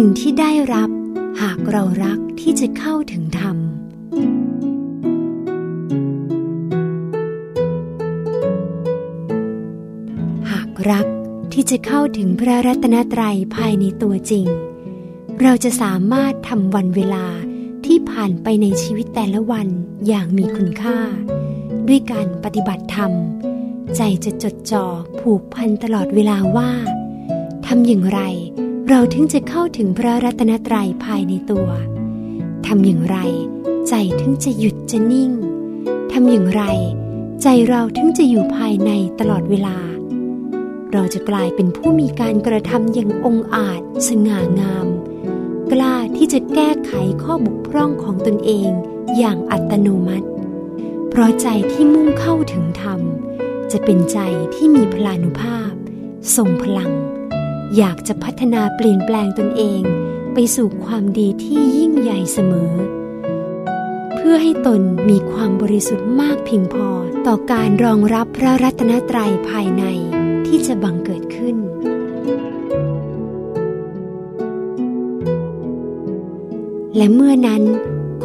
สิ่งที่ได้รับหากเรารักที่จะเข้าถึงธรรมหากรักที่จะเข้าถึงพระรัตนตรัยภายในตัวจริงเราจะสามารถทำวันเวลาที่ผ่านไปในชีวิตแต่ละวันอย่างมีคุณค่าด้วยการปฏิบัติธรรมใจจะจดจ่อผูกพันตลอดเวลาว่าทำอย่างไรเราถึงจะเข้าถึงพระรัตนตรัยภายในตัวทำอย่างไรใจถึงจะหยุดจะนิ่งทำอย่างไรใจเราถึงจะอยู่ภายในตลอดเวลาเราจะกลายเป็นผู้มีการกระทำอย่างองอาจสง่างามกล้าที่จะแก้ไขข้อบกพร่องของตนเองอย่างอัตโนมัติเพราะใจที่มุ่งเข้าถึงธรรมจะเป็นใจที่มีพลานุภาพทรงพลังอยากจะพัฒนาเปลี่ยนแปลงตนเองไปสู่ความดีที่ยิ่งใหญ่เสมอเพื่อให้ตนมีความบริสุทธิ์มากเพียงพอต่อการรองรับพระรัตนตรัยภายในที่จะบังเกิดขึ้นและเมื่อนั้น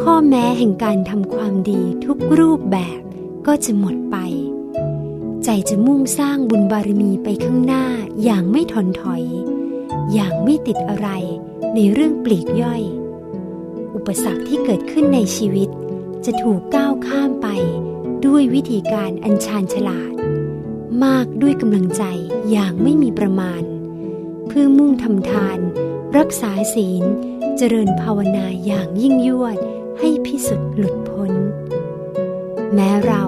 ข้อแม้แห่งการทำความดีทุกรูปแบบก็จะหมดไปใจจะมุ่งสร้างบุญบารมีไปข้างหน้าอย่างไม่ถอนถอยอย่างไม่ติดอะไรในเรื่องปลีกย่อยอุปสรรคที่เกิดขึ้นในชีวิตจะถูกก้าวข้ามไปด้วยวิธีการอันชาญฉลาดมากด้วยกำลังใจอย่างไม่มีประมาณเพื่อมุ่งทำทานรักษาศีลเจริญภาวนาอย่างยิ่งยวดให้พิสุทธิ์หลุดพ้นแม้เรา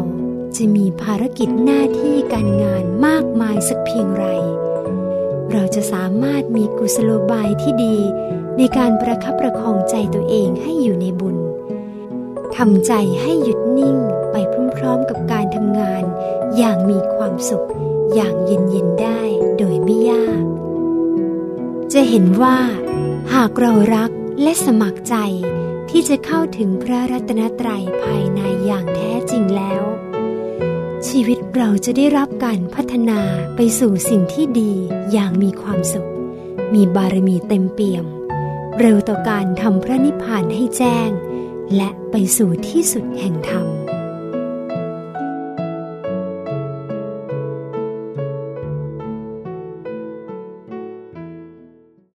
จะมีภารกิจหน้าที่การงานมากมายสักเพียงไรเราจะสามารถมีกุศโลบายที่ดีในการประคับประคองใจตัวเองให้อยู่ในบุญทำใจให้หยุดนิ่งไปพร้อมๆกับการทำงานอย่างมีความสุขอย่างเย็นๆได้โดยไม่ยากจะเห็นว่าหากเรารักและสมัครใจที่จะเข้าถึงพระรัตนตรัยภายในอย่างแท้จริงแล้วชีวิตเราจะได้รับการพัฒนาไปสู่สิ่งที่ดีอย่างมีความสุขมีบารมีเต็มเปี่ยมเร็วต่อการทำพระนิพพานให้แจ้งและไปสู่ที่สุดแห่งธรรม